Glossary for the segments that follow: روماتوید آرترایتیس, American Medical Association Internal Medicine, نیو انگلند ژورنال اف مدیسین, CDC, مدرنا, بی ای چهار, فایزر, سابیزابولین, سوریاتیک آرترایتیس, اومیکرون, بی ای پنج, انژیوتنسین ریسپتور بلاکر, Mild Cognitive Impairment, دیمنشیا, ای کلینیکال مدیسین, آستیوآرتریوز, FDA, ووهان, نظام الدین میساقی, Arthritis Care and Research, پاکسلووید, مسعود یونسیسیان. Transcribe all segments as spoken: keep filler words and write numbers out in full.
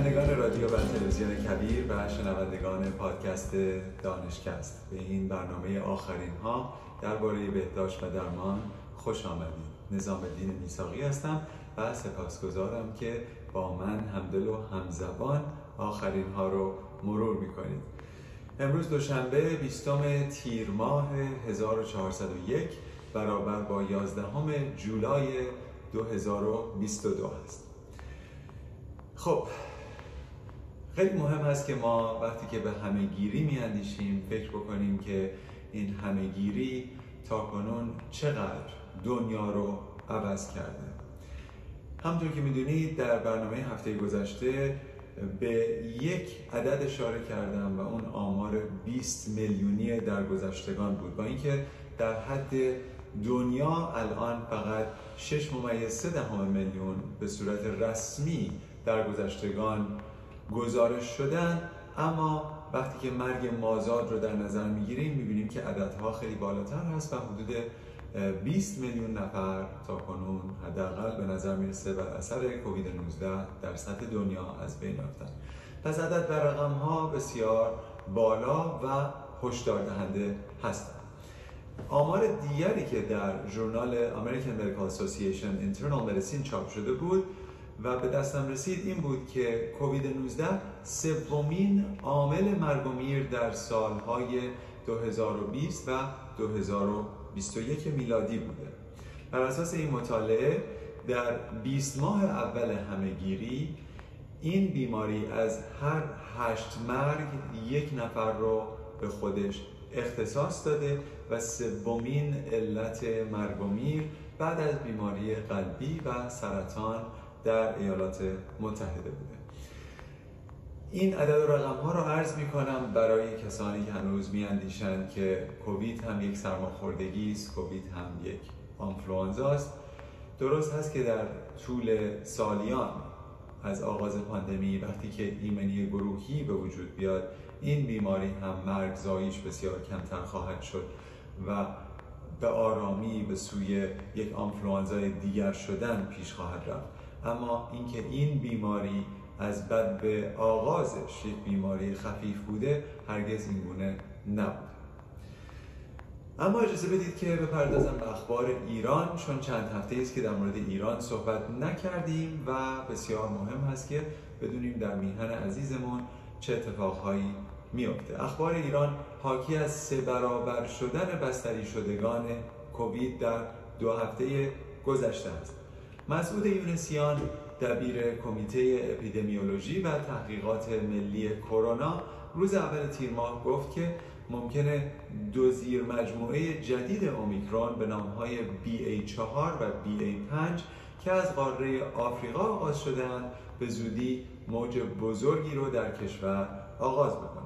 بینندگان رادیو و تلویزیون کبیر و شنوندگان پادکست دانشکست، به این برنامه آخرین ها درباره بهداشت و درمان خوش آمدید. نظام الدین میساقی هستم و سپاسگزارم که با من همدل و همزبان آخرین ها رو مرور میکنید. امروز دوشنبه بیستم تیر ماه هزار و چهارصد و یک برابر با یازدهم جولای دو هزار و بیست و دو است. خب، خیلی مهم است که ما وقتی که به همهگیری میاندیشیم فکر بکنیم که این همهگیری تاکنون چقدر دنیا رو عوض کرده. همونطور که میدونید در برنامه هفته گذشته به یک عدد اشاره کردم و اون آمار بیست میلیونی درگذشتگان بود، با اینکه در حد دنیا الان فقط شش ممیز سه دهم میلیون به صورت رسمی درگذشتگان گزارش شدن، اما وقتی که مرگ مازاد رو در نظر میگیریم میبینیم که عددها خیلی بالاتر هست و حدود بیست میلیون نفر تاکنون حداقل به نظر میرسه بر اثر کووید نوزده در سطح دنیا از بین رفتن. پس عدد و رقم ها بسیار بالا و هشدار دهنده هستند. آمار دیگری که در ژورنال American Medical Association Internal Medicine چاپ شده بود و به دستم رسید این بود که کووید نوزده سومین عامل مرگ و میر در سالهای دو هزار و بیست و دو هزار و بیست و یک میلادی بوده. بر اساس این مطالعه در بیست ماه اول همهگیری این بیماری از هر هشت مرگ یک نفر رو به خودش اختصاص داده و سومین علت مرگ و میر بعد از بیماری قلبی و سرطان در ایالات متحده بوده. این عدد و رقم ها رو عرض می کنم برای کسانی که هنوز می اندیشند که کووید هم یک سرماخوردگی است، کووید هم یک آنفلوانزا است. درست هست که در طول سالیان از آغاز پاندمی وقتی که ایمنی گروهی به وجود بیاد این بیماری هم مرگزاییش بسیار کمتر خواهد شد و به آرامی به سوی یک آنفلوانزای دیگر شدن پیش خواهد رفت. اما اینکه این بیماری از بد به آغازش یک بیماری خفیف بوده هرگز اینگونه نبود. اما اجازه بدید که بپردازم به اخبار ایران، چون چند هفته است که در مورد ایران صحبت نکردیم و بسیار مهم هست که بدونیم در میهن عزیزمون چه اتفاقهایی میفته. اخبار ایران حاکی از سه برابر شدن بستری شدگان کووید در دو هفته گذشته است. مسعود یونسیان دبیر کمیته اپیدمیولوژی و تحقیقات ملی کرونا روز اول تیر ماه گفت که ممکنه دو زیر مجموعه جدید اومیکرون به نام‌های بی ای چهار و بی ای پنج که از قاره آفریقا آغاز شدند به زودی موج بزرگی رو در کشور آغاز بکنند.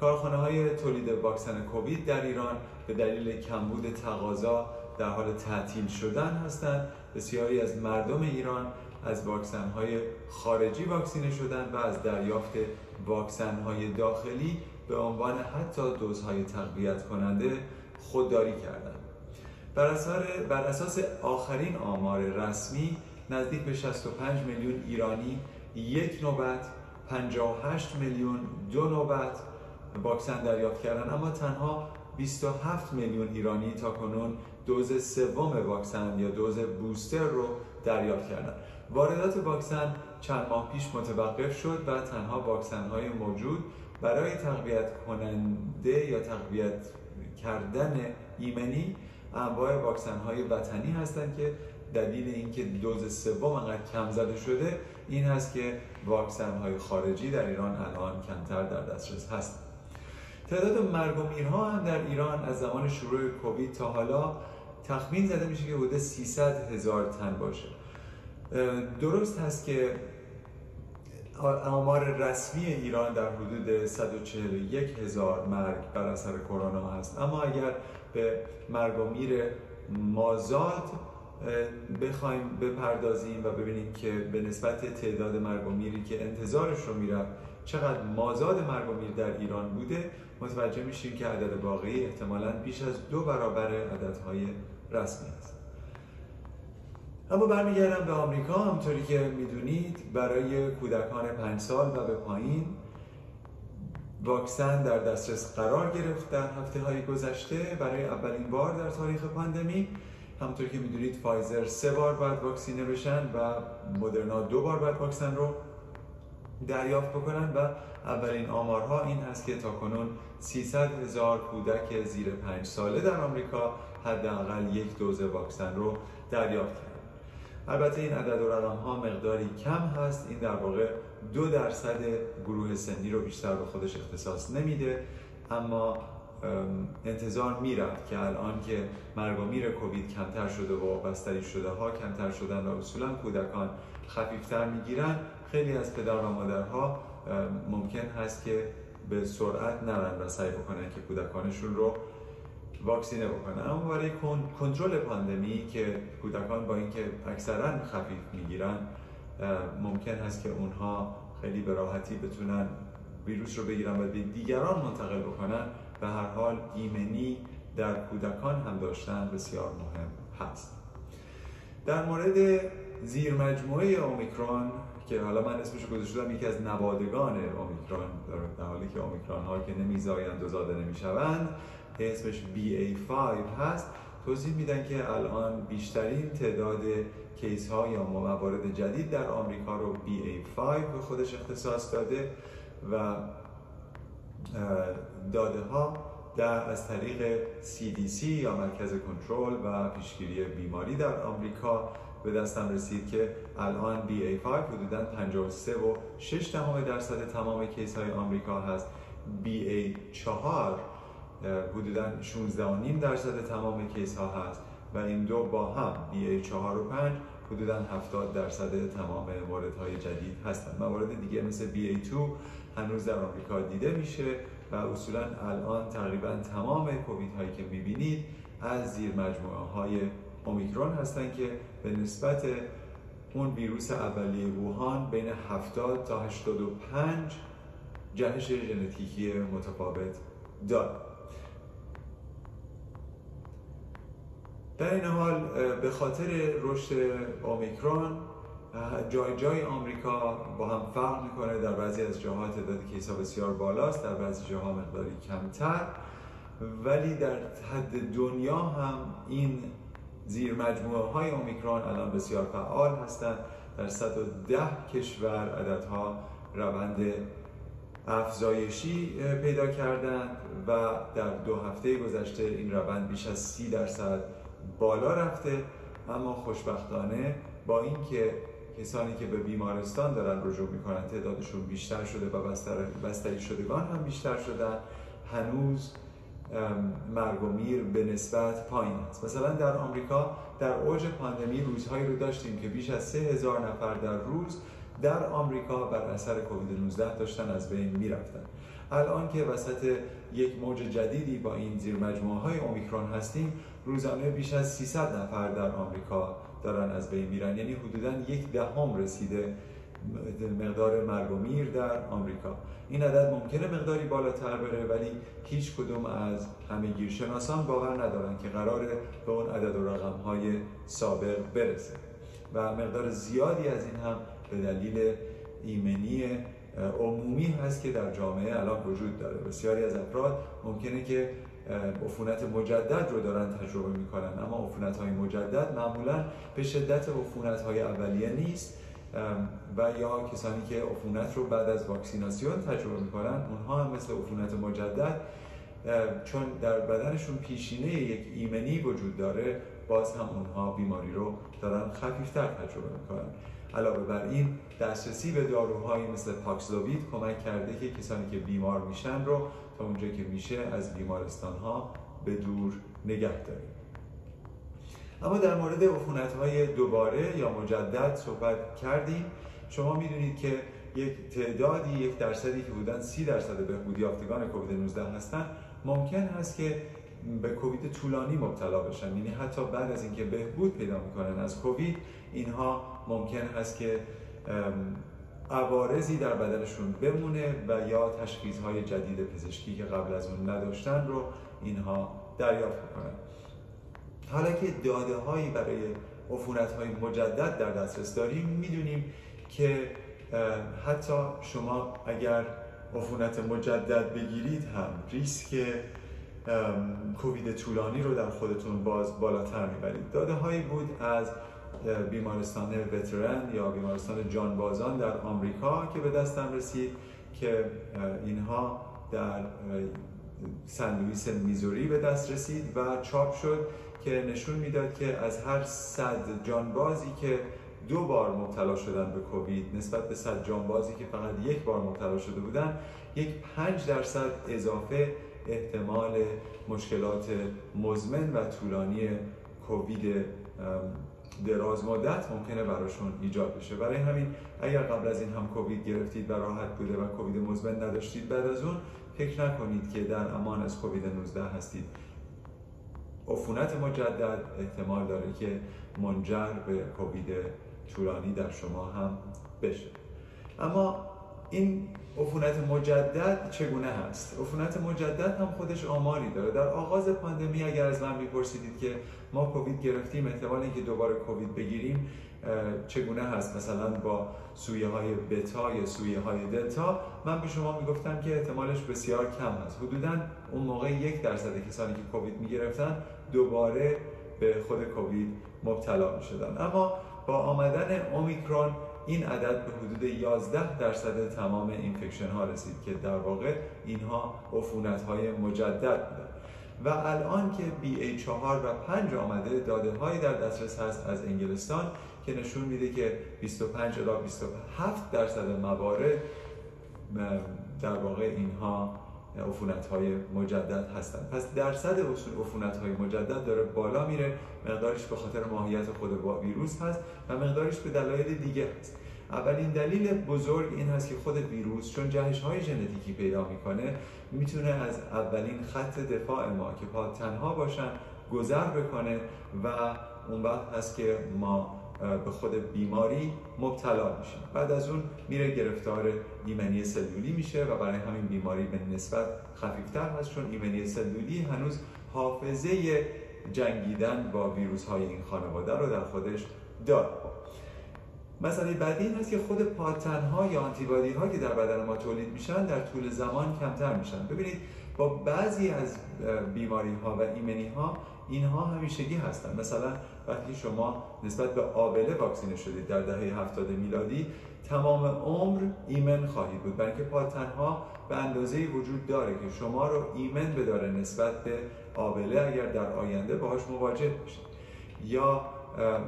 کارخانه‌های تولید واکسن کووید در ایران به دلیل کمبود تقاضا در حال تعطیل شدن هستند. بسیاری از مردم ایران از واکسن‌های خارجی واکسینه شدن و از دریافت واکسن‌های داخلی به عنوان حتی دوزهای تقویت کننده خودداری کردند. بر, بر اساس آخرین آمار رسمی نزدیک به شصت و پنج میلیون ایرانی یک نوبت، پنجاه و هشت میلیون دو نوبت واکسن دریافت کردند، اما تنها بیست و هفت میلیون ایرانی تا کنون دوز سوم واکسن یا دوز بوستر رو دریافت کردند. واردات واکسن چند ماه پیش متوقف شد و تنها واکسن‌های موجود برای تقویت کننده یا تقویت کردن ایمنی انواع واکسن‌های وطنی هستند که دلیل اینکه دوز سوم انقدر کم زده شده این هست که واکسن‌های خارجی در ایران الان کمتر در دسترس هستند. تعداد مرگ و میرها هم در ایران از زمان شروع کووید تا حالا تخمین زده میشه که حدود سیصد هزار تن باشه. درست هست که آمار رسمی ایران در حدود صد و چهل و یک هزار مرگ بر اثر کرونا هست، اما اگر به مرگ و میر مازاد بخوایم بپردازیم و ببینیم که به نسبت تعداد مرگ و میری که انتظارش رو میرفت چقدر مازاد مرگ و میر در ایران بوده، متوجه میشیم که عدد واقعی احتمالاً بیش از دو برابر عددهای رسمی است. اما برمیگردم به آمریکا. همونطوری که میدونید برای کودکان پنج سال و به پایین واکسن در دسترس قرار گرفت در هفته های گذشته برای اولین بار در تاریخ پاندمی. همونطور که میدونید فایزر سه بار باید واکسینه بشن و مدرنا دو بار باید واکسن رو دریافت بکنن و اولین آمارها این هست که تاکنون سیصد هزار کودک زیر پنج ساله در آمریکا حداقل یک دوز واکسن رو دریافت کردن. البته این عدد و رقم ها مقداری کم هست، این در واقع دو درصد گروه سنی رو بیشتر به خودش اختصاص نمیده، اما انتظار میرفت که الان که مرگ و میر کووید کمتر شده و بستری شده ها کمتر شدن و اصولا کودکان خفیفتر میگیرن، خیلی از پدر و مادرها ممکن هست که به سرعت نرن و سعی بکنن که کودکانشون رو واکسینه بکنن. اما برای کنترل پاندمی که کودکان با اینکه اکثرا خفیف میگیرن ممکن هست که اونها خیلی به راحتی بتونن ویروس رو بگیرن و به دیگران منتقل بکنن، به هر حال ایمنی در کودکان هم داشتن بسیار مهم هست. در مورد زیر مجموعه اومیکرون که حالا من اسمش رو گذاشتم یکی از نوادگان اومیکرون، در حالی که اومیکرون ها که نمیزایند و زاده نمیشوند اسمش بی ای پنج هست، توضیح میدن که الان بیشترین تعداد کیس ها یا موارد جدید در آمریکا رو بی ای پنج به خودش اختصاص داده و داده ها در از طریق سی دی سی یا مرکز کنترل و پیشگیری بیماری در آمریکا به دستم رسید که الان بی ای پنج حدوداً پنجاه و سه و شش دهم درصد تمام کیس های آمریکا هست، بی ای چهار حدوداً شانزده و نیم درصد تمام کیس ها هست و این دو با هم بی ای چهار و پنج حدوداً هفتاد درصد تمام واردهای جدید هستند. موارد دیگه مثل بی ای دو هنوز در آمریکا دیده میشه و اصولاً الان تقریباً تمام کووید هایی که میبینید از زیر مجموعه های اومیکرون هستن که به نسبت اون ویروس اولیه ووهان بین هفتاد تا هشتاد و پنج جهش ژنتیکی متفاوت دارد. در این حال به خاطر رشد اومیکرون جای جای آمریکا با هم فرق میکنه، در بعضی از جاها تعداد کیس‌ها بسیار بالاست، در بعضی جاها مقداری کمتر، ولی در حد دنیا هم این زیر مجموعه های اومیکرون الان بسیار فعال هستند. در صد و ده کشور عددها روند افزایشی پیدا کردند و در دو هفته گذشته این روند بیش از سی درصد بالا رفته. اما خوشبختانه با اینکه کسانی که به بیمارستان دارن رجوع میکنن تعدادشون بیشتر شده و بستری شدگان هم بیشتر شدن، هنوز مرگ و میر به نسبت پایین است. مثلا در آمریکا در اوج پاندمی روزهایی رو داشتیم که بیش از سه هزار نفر در روز در آمریکا بر اثر کووید نوزده داشتن از بین میرفتن. الان که وسط یک موج جدیدی با این زیر مجموعه های اومیکرون هستیم، روزانه بیش از سیصد نفر در آمریکا دارن از بین میرن، یعنی حدوداً یک دهم رسیده مقدار مرگ و میر در آمریکا. این عدد ممکنه مقداری بالاتر بره ولی هیچ کدوم از همه‌گیر شناسان باور ندارن که قراره به اون عدد و رقم‌های سابق برسه و مقدار زیادی از این هم به دلیل ایمنی عمومی هست که در جامعه الان وجود داره. بسیاری از افراد ممکنه که عفونت مجدد رو دارن تجربه میکنن، اما عفونت‌های مجدد معمولا به شدت عفونت‌های اولیه نیست و یا کسانی که عفونت رو بعد از واکسیناسیون تجربه میکنن اونها هم مثل عفونت مجدد چون در بدنشون پیشینه یک ایمنی وجود داره باز هم اونها بیماری رو دارن خفیفتر تجربه میکنن. علاوه بر این دسترسی به داروهایی مثل پاکسلووید کمک کرده که کسانی که بیمار میشن رو تا اونجا که میشه از بیمارستان ها به دور نگه داریم. اما در مورد عفونت‌های دوباره یا مجدد صحبت کردیم. شما میدونید که یک تعدادی یک درصدی که بودن سی درصد بهبود یافتگان کووید نوزده هستن ممکن هست که به کووید طولانی مبتلا بشن، یعنی حتی بعد از اینکه بهبود پیدا میکنن از کووید اینها ممکن هست که عوارضی در بدنشون بمونه و یا تشخیص‌های جدید پزشکی که قبل از اون نداشتن رو اینها دریافت کنن. حالا که داده هایی برای عفونت‌های مجدد در دسترس داریم، میدونیم که حتی شما اگر عفونت مجدد بگیرید هم ریسک کووید طولانی رو در خودتون باز بالاتر میبرید. داده هایی بود از بیمارستان وترن یا بیمارستان جانبازان در آمریکا که به دستم رسید که اینها در سنلویس میزوری به دست رسید و چاپ شد که نشون میداد که از هر صد جانبازی که دو بار مبتلا شدن به کووید نسبت به صد جانبازی که فقط یک بار مبتلا شده بودن، یک پنج درصد اضافه احتمال مشکلات مزمن و طولانی کووید دراز مدت ممکنه براشون ایجاد بشه. برای همین اگر قبل از این هم کووید گرفتید و راحت بوده و کووید مزمن نداشتید، بعد از اون فکر نکنید که در امان از کووید نوزده هستید. عفونت مجدد احتمال داره که منجر به کووید طولانی در شما هم بشه. اما این عفونت مجدد چگونه هست؟ عفونت مجدد هم خودش آماری داره. در آغاز پاندمی اگر از من میپرسیدید که ما کووید گرفتیم، احتمال اینکه دوباره کووید بگیریم چگونه هست، مثلا با سویه های بتا یا سویه های دلتا، من به شما میگفتم که احتمالش بسیار کم هست. حدوداً اون موقع یک درصد کسانی که کووید میگرفتن دوباره به خود کووید مبتلا میشدن. اما با آمدن اومیکرون این عدد به حدود یازده درصد تمام اینفکشن ها رسید که در واقع اینها عفونت های مجدد بودن. و الان که بی ای چهار و پنج آمده، داده هایی در دسترس هست از انگلستان که نشون میده که بیست و پنج الی بیست و هفت درصد موارد در واقع اینها عفونت های مجدد هستند. پس درصد عفونت های مجدد داره بالا میره، مقدارش به خاطر ماهیت خود با ویروس هست و مقدارش به دلایل دیگه هست. اولین دلیل بزرگ این هست که خود ویروس چون جهش های ژنتیکی پیدا میکنه، میتونه از اولین خط دفاع ما که پا تنها باشن گذر بکنه و اون وقت هست که ما به خود بیماری مبتلا میشه. بعد از اون میره گرفتار ایمنی سلولی میشه و برای همین بیماری به نسبت خفیفتر هست، چون ایمنی سلولی هنوز حافظه جنگیدن با ویروس های این خانواده رو در خودش داره. مسئله بعدی این هست که خود پاتنها یا آنتیبادی ها که در بدن ما تولید میشن در طول زمان کمتر میشن. ببینید با بعضی از بیماری ها و ایمنی ها اینها همیشگی هستند. مثلا وقتی شما نسبت به آبله واکسینه شدید در دهه هفتاد میلادی، تمام عمر ایمن خواهید بود، بلکه پاتنها به اندازه‌ای وجود داره که شما رو ایمن بداره نسبت به آبله اگر در آینده باهاش مواجه بشید. یا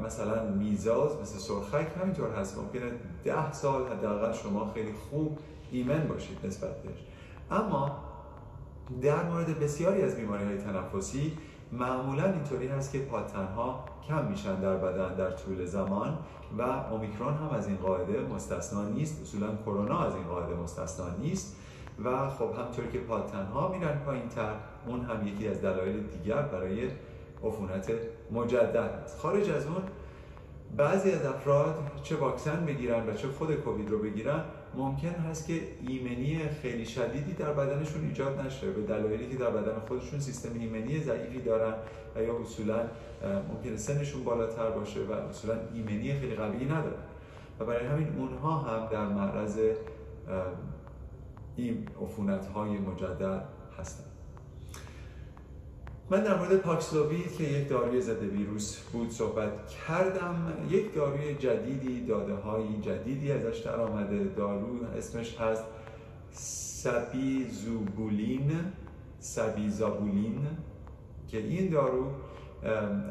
مثلا میزاز مثل سرخک همینطور هست، ممکنه ده سال حداقل شما خیلی خوب ایمن باشید نسبت بهش. اما در مورد بسیاری از بیماری‌های تنفسی معمولا اینطوری هست که پاتنها کم میشن در بدن در طول زمان و اومیکرون هم از این قاعده مستثنا نیست، اصولا کرونا از این قاعده مستثنا نیست و خب همطور که پاتنها میرن پایین تر، اون هم یکی از دلایل دیگر برای عفونت مجدد. خارج از اون بعضی از افراد چه واکسن بگیرن و چه خود کووید رو بگیرن، ممکن هست که ایمنی خیلی شدیدی در بدنشون ایجاد نشه به دلایلی که در بدن خودشون سیستم ایمنی ضعیفی دارن و یا اصولا ممکنه سنشون بالاتر باشه و اصولا ایمنی خیلی قوی ندارن و برای همین اونها هم در معرض این عفونت‌های مجدد هستن. من در مورد پاکسلووید که یک داروی ضد ویروس بود صحبت کردم. یک داروی جدیدی، داده های جدیدی ازش در آمده. دارو اسمش هست سابیزابولین سابیزابولین که این دارو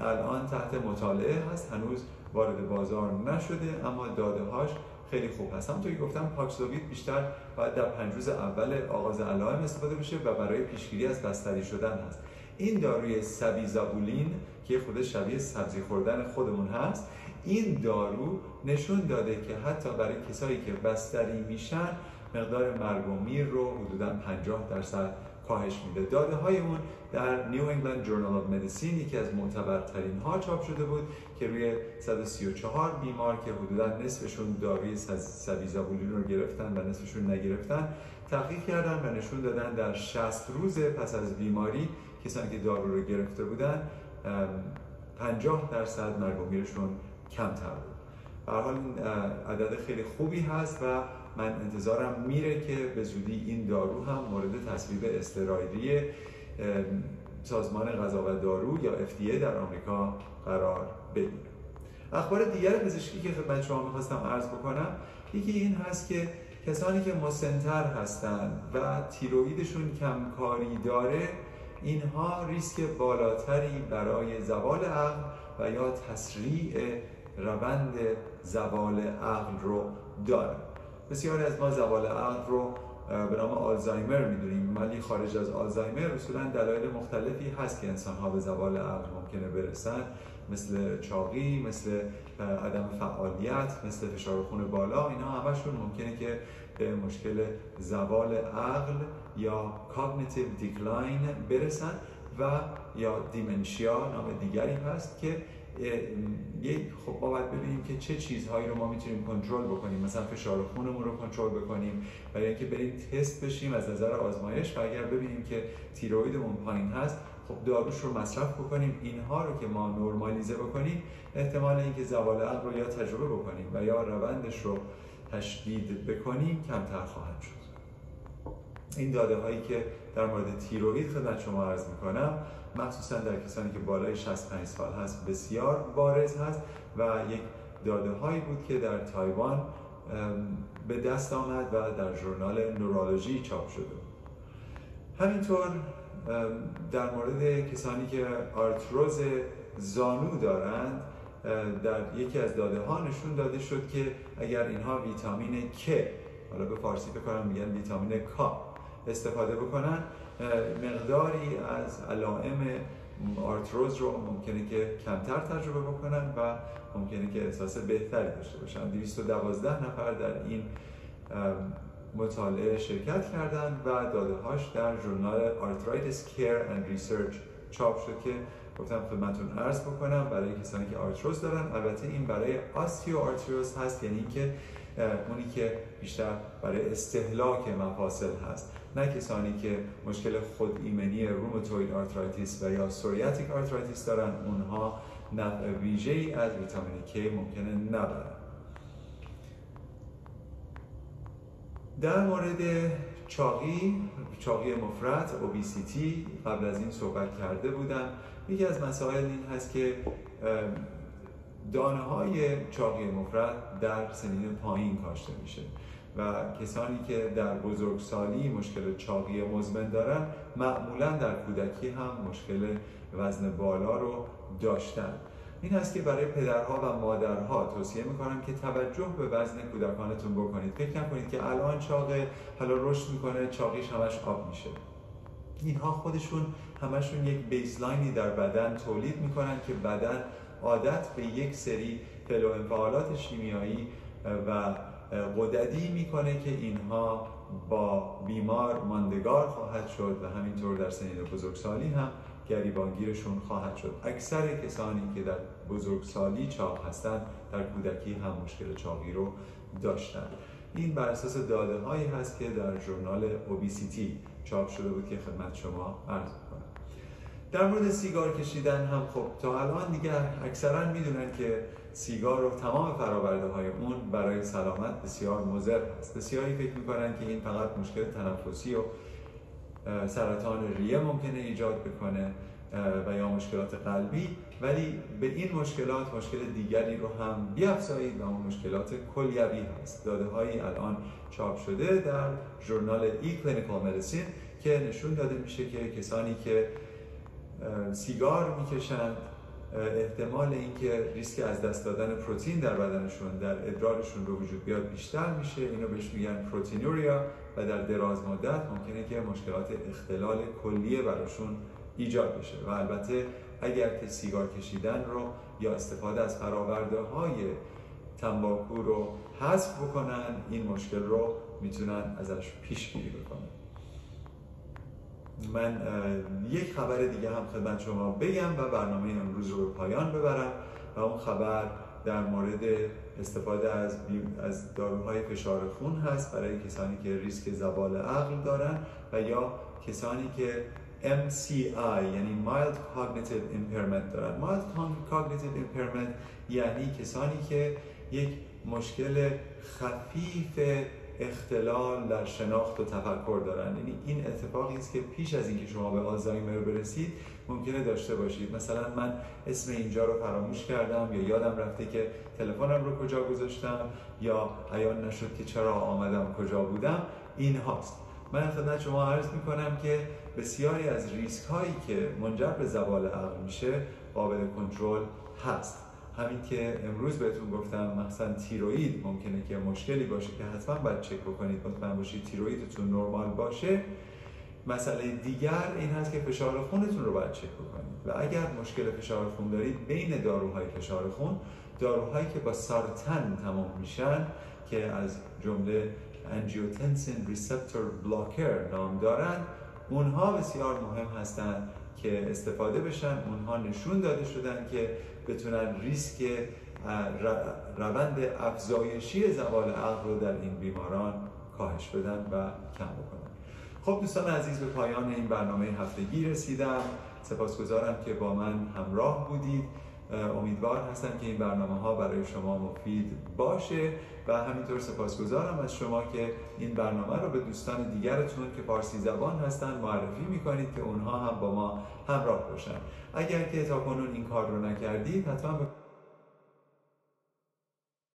الان تحت مطالعه هست، هنوز وارد بازار نشده اما داده هاش خیلی خوب هست. همونطوری گفتم پاکسلووید بیشتر باید در پنج روز اول آغاز علائم استفاده بشه و برای پیشگیری از بستری شدن هست. این داروی سابیزابولین که خودش شبیه سبزی خوردن خودمون هست، این دارو نشون داده که حتی برای کسایی که بستری میشن مقدار مرگ و میر رو حدوداً پنجاه درصد کاهش میده. داده های اون در نیو انگلند ژورنال اف مدیسین یکی از معتبرترین ها چاپ شده بود که روی صد و سی و چهار بیمار که حدوداً نصفشون داروی سابیزابولین رو گرفتن و نصفشون نگرفتن تحقیق کردن و نشون دادن در شصت روز پس از بیماری کسانی که دارو رو گرفته بودن پنجاه درصد مرگومیرشون کمتر بود. به هر حال این عدد خیلی خوبی هست و من انتظارم میره که به زودی این دارو هم مورد تصویب اضطراری سازمان غذا و دارو یا اف دی ای در آمریکا قرار بگیره. اخبار دیگر پزشکی که خدمت شما میخواستم عرض بکنم یکی این هست که کسانی که مسن‌تر هستند و تیروئیدشون کمکاری داره، اینها ریسک بالاتری برای زوال عقل و یا تسریع روند زوال عقل رو داره. بسیاری از ما زوال عقل رو به نام آلزایمر میدونیم، ولی خارج از آلزایمر اصولاً دلایل مختلفی هست که انسان‌ها به زوال عقل ممکنه برسن، مثل چاقی، مثل عدم فعالیت، مثل فشار خون بالا. اینا همشون ممکنه که به مشکل زوال عقل یا cognitive decline برسن و یا دیمنشیا نام دیگری هست که خب ما باید ببینیم که چه چیزهایی رو ما میتونیم کنترل بکنیم، مثلا فشار خونمون رو کنترل بکنیم و یا اینکه بریم تست بشیم از نظر آزمایش و اگر ببینیم که تیروئیدمون پایین هست خب داروش رو مصرف بکنیم. اینها رو که ما نورمالیزه بکنیم، احتمال اینکه زوال عقل رو یا تجربه بکنیم و یا روندش رو تشدید بکنیم کمتر خواهد شد. این داده هایی که در مورد تیروئید خدمت شما عرض میکنم مخصوصا در کسانی که بالای شصت و پنج سال هست بسیار بارز هست و یک داده هایی بود که در تایوان به دست آمد و در ژورنال نورولوژی چاپ شده. همینطور در مورد کسانی که آرتروز زانو دارند در یکی از داده ها نشون داده شد که اگر اینها ویتامین K، حالا به فارسی بکنم میگن ویتامین K، استفاده بکنن مقداری از علائم آرتروز رو ممکنه که کمتر تجربه بکنن و ممکنه که احساس بهتری داشته باشن. دویست و دوازده نفر در این مطالعه شرکت کردند و داده‌هاش در ژورنال Arthritis Care and Research چاپ شد که گفتم خدمتتون عرض بکنم برای کسانی که آرتروز دارن. البته این برای آستیوآرتریوز هست، یعنی اینکه اونی که بیشتر برای استهلاک مفاصل هست، نه کسانی که مشکل خود ایمنی روماتوید آرترایتیس و یا سوریاتیک آرترایتیس دارن، اونها نفع ویژه‌ای از ویتامین K ممکنه نبرن. در مورد چاقی، چاقی مفرط، اوبیسیتی، قبل از این صحبت کرده بودم. یکی از مسائل این هست که دانه های چاقی مفرط در سنین پایین کاشته میشه و کسانی که در بزرگسالی مشکل چاقی مزمن دارن معمولا در کودکی هم مشکل وزن بالا رو داشتن. این هست که برای پدرها و مادرها توصیه میکنم که توجه به وزن کودکانتون بکنید. فکر نکنید که الان چاقه حالا رشد میکنه چاقیش همش آب میشه. اینها خودشون همشون یک بیسلاینی در بدن تولید میکنن که بدن عادت به یک سری فعل و انفعالات شیمیایی و غددی میکنه که اینها با بیمار ماندگار خواهد شد و همینطور در سنین بزرگسالی هم گریبانگیرشون خواهد شد. اکثر کسانی که در بزرگسالی چاق هستند در کودکی هم مشکل چاقی رو داشتن. این بر اساس داده هایی هست که در ژورنال اوبیسیتی چاپ شده بود که خدمت شما عرض می‌کنم. در مورد سیگار کشیدن هم خب تا الان دیگه اکثرا میدونن که سیگار و تمام فراورده های اون برای سلامت بسیار مضر هست. بسیاری فکر میکنن که این فقط مشکل تنفسی و سرطان ریه ممکنه ایجاد بکنه و یا مشکلات قلبی، ولی به این مشکلات مشکل دیگری رو هم بیافزایید و اون مشکلات کلیوی هست. داده هایی الان چاپ شده در ژورنال ای کلینیکال مدیسین که نشون داده میشه که کسانی که سیگار میکشند احتمال اینکه ریسک از دست دادن پروتئین در بدنشون در ادرارشون رو وجود بیاد بیشتر میشه. اینو بهش میگن پروتئینوریا و در دراز مدت ممکنه که مشکلات اختلال کلیه براشون ایجاد بشه و البته اگر که سیگار کشیدن رو یا استفاده از فراورده های تنباکو رو حذف بکنن این مشکل رو میتونن ازش پیشگیری بکنن. من یک خبر دیگه هم خدمت شما بگم و برنامه امروز رو به پایان ببرم و اون خبر در مورد استفاده از از داروهای فشار خون هست برای کسانی که ریسک زوال عقل دارن و یا کسانی که ام سی آی یعنی Mild Cognitive Impairment دارن. Mild Cognitive Impairment یعنی کسانی که یک مشکل خفیف اختلال در شناخت و تفکر دارن. یعنی این اتفاقی است که پیش از اینکه شما به آلزایمر برسید ممکنه داشته باشید. مثلا من اسم اینجا رو فراموش کردم، یا یادم رفته که تلفنم رو کجا گذاشتم، یا عیان نشد که چرا آمدم کجا بودم. این هاست. من خدمت شما عرض میکنم که بسیاری از ریسک هایی که منجر به زوال عقل میشه قابل کنترل هست. همین که امروز بهتون گفتم مثلا تیروئید ممکنه که مشکلی باشه که حتما باید چک بکنید، مطمئن باشید تیروئیدتون نرمال باشه. مسئله دیگر این هست که فشار خونتون رو باید چک بکنید و اگر مشکل فشار خون دارید، بین داروهای فشار خون داروهایی که با سارتن تمام میشن که از جمله انژیوتنسین ریسپتور بلاکر نام دارن، اونها بسیار مهم هستند که استفاده بشن. اونها نشون داده شدن که بتونن ریسک روند افزایشی زوال عقل رو در این بیماران کاهش بدن و کم بکنن. خب دوستان عزیز، به پایان این برنامه هفتگی رسیدم. سپاسگزارم که با من همراه بودید. امیدوار هستم که این برنامه ها برای شما مفید باشه و همینطور سپاسگزارم از شما که این برنامه رو به دوستان دیگرتون که فارسی زبان هستن معرفی میکنید که اونها هم با ما همراه باشن. اگر که تا کنون این کار رو نکردید حتما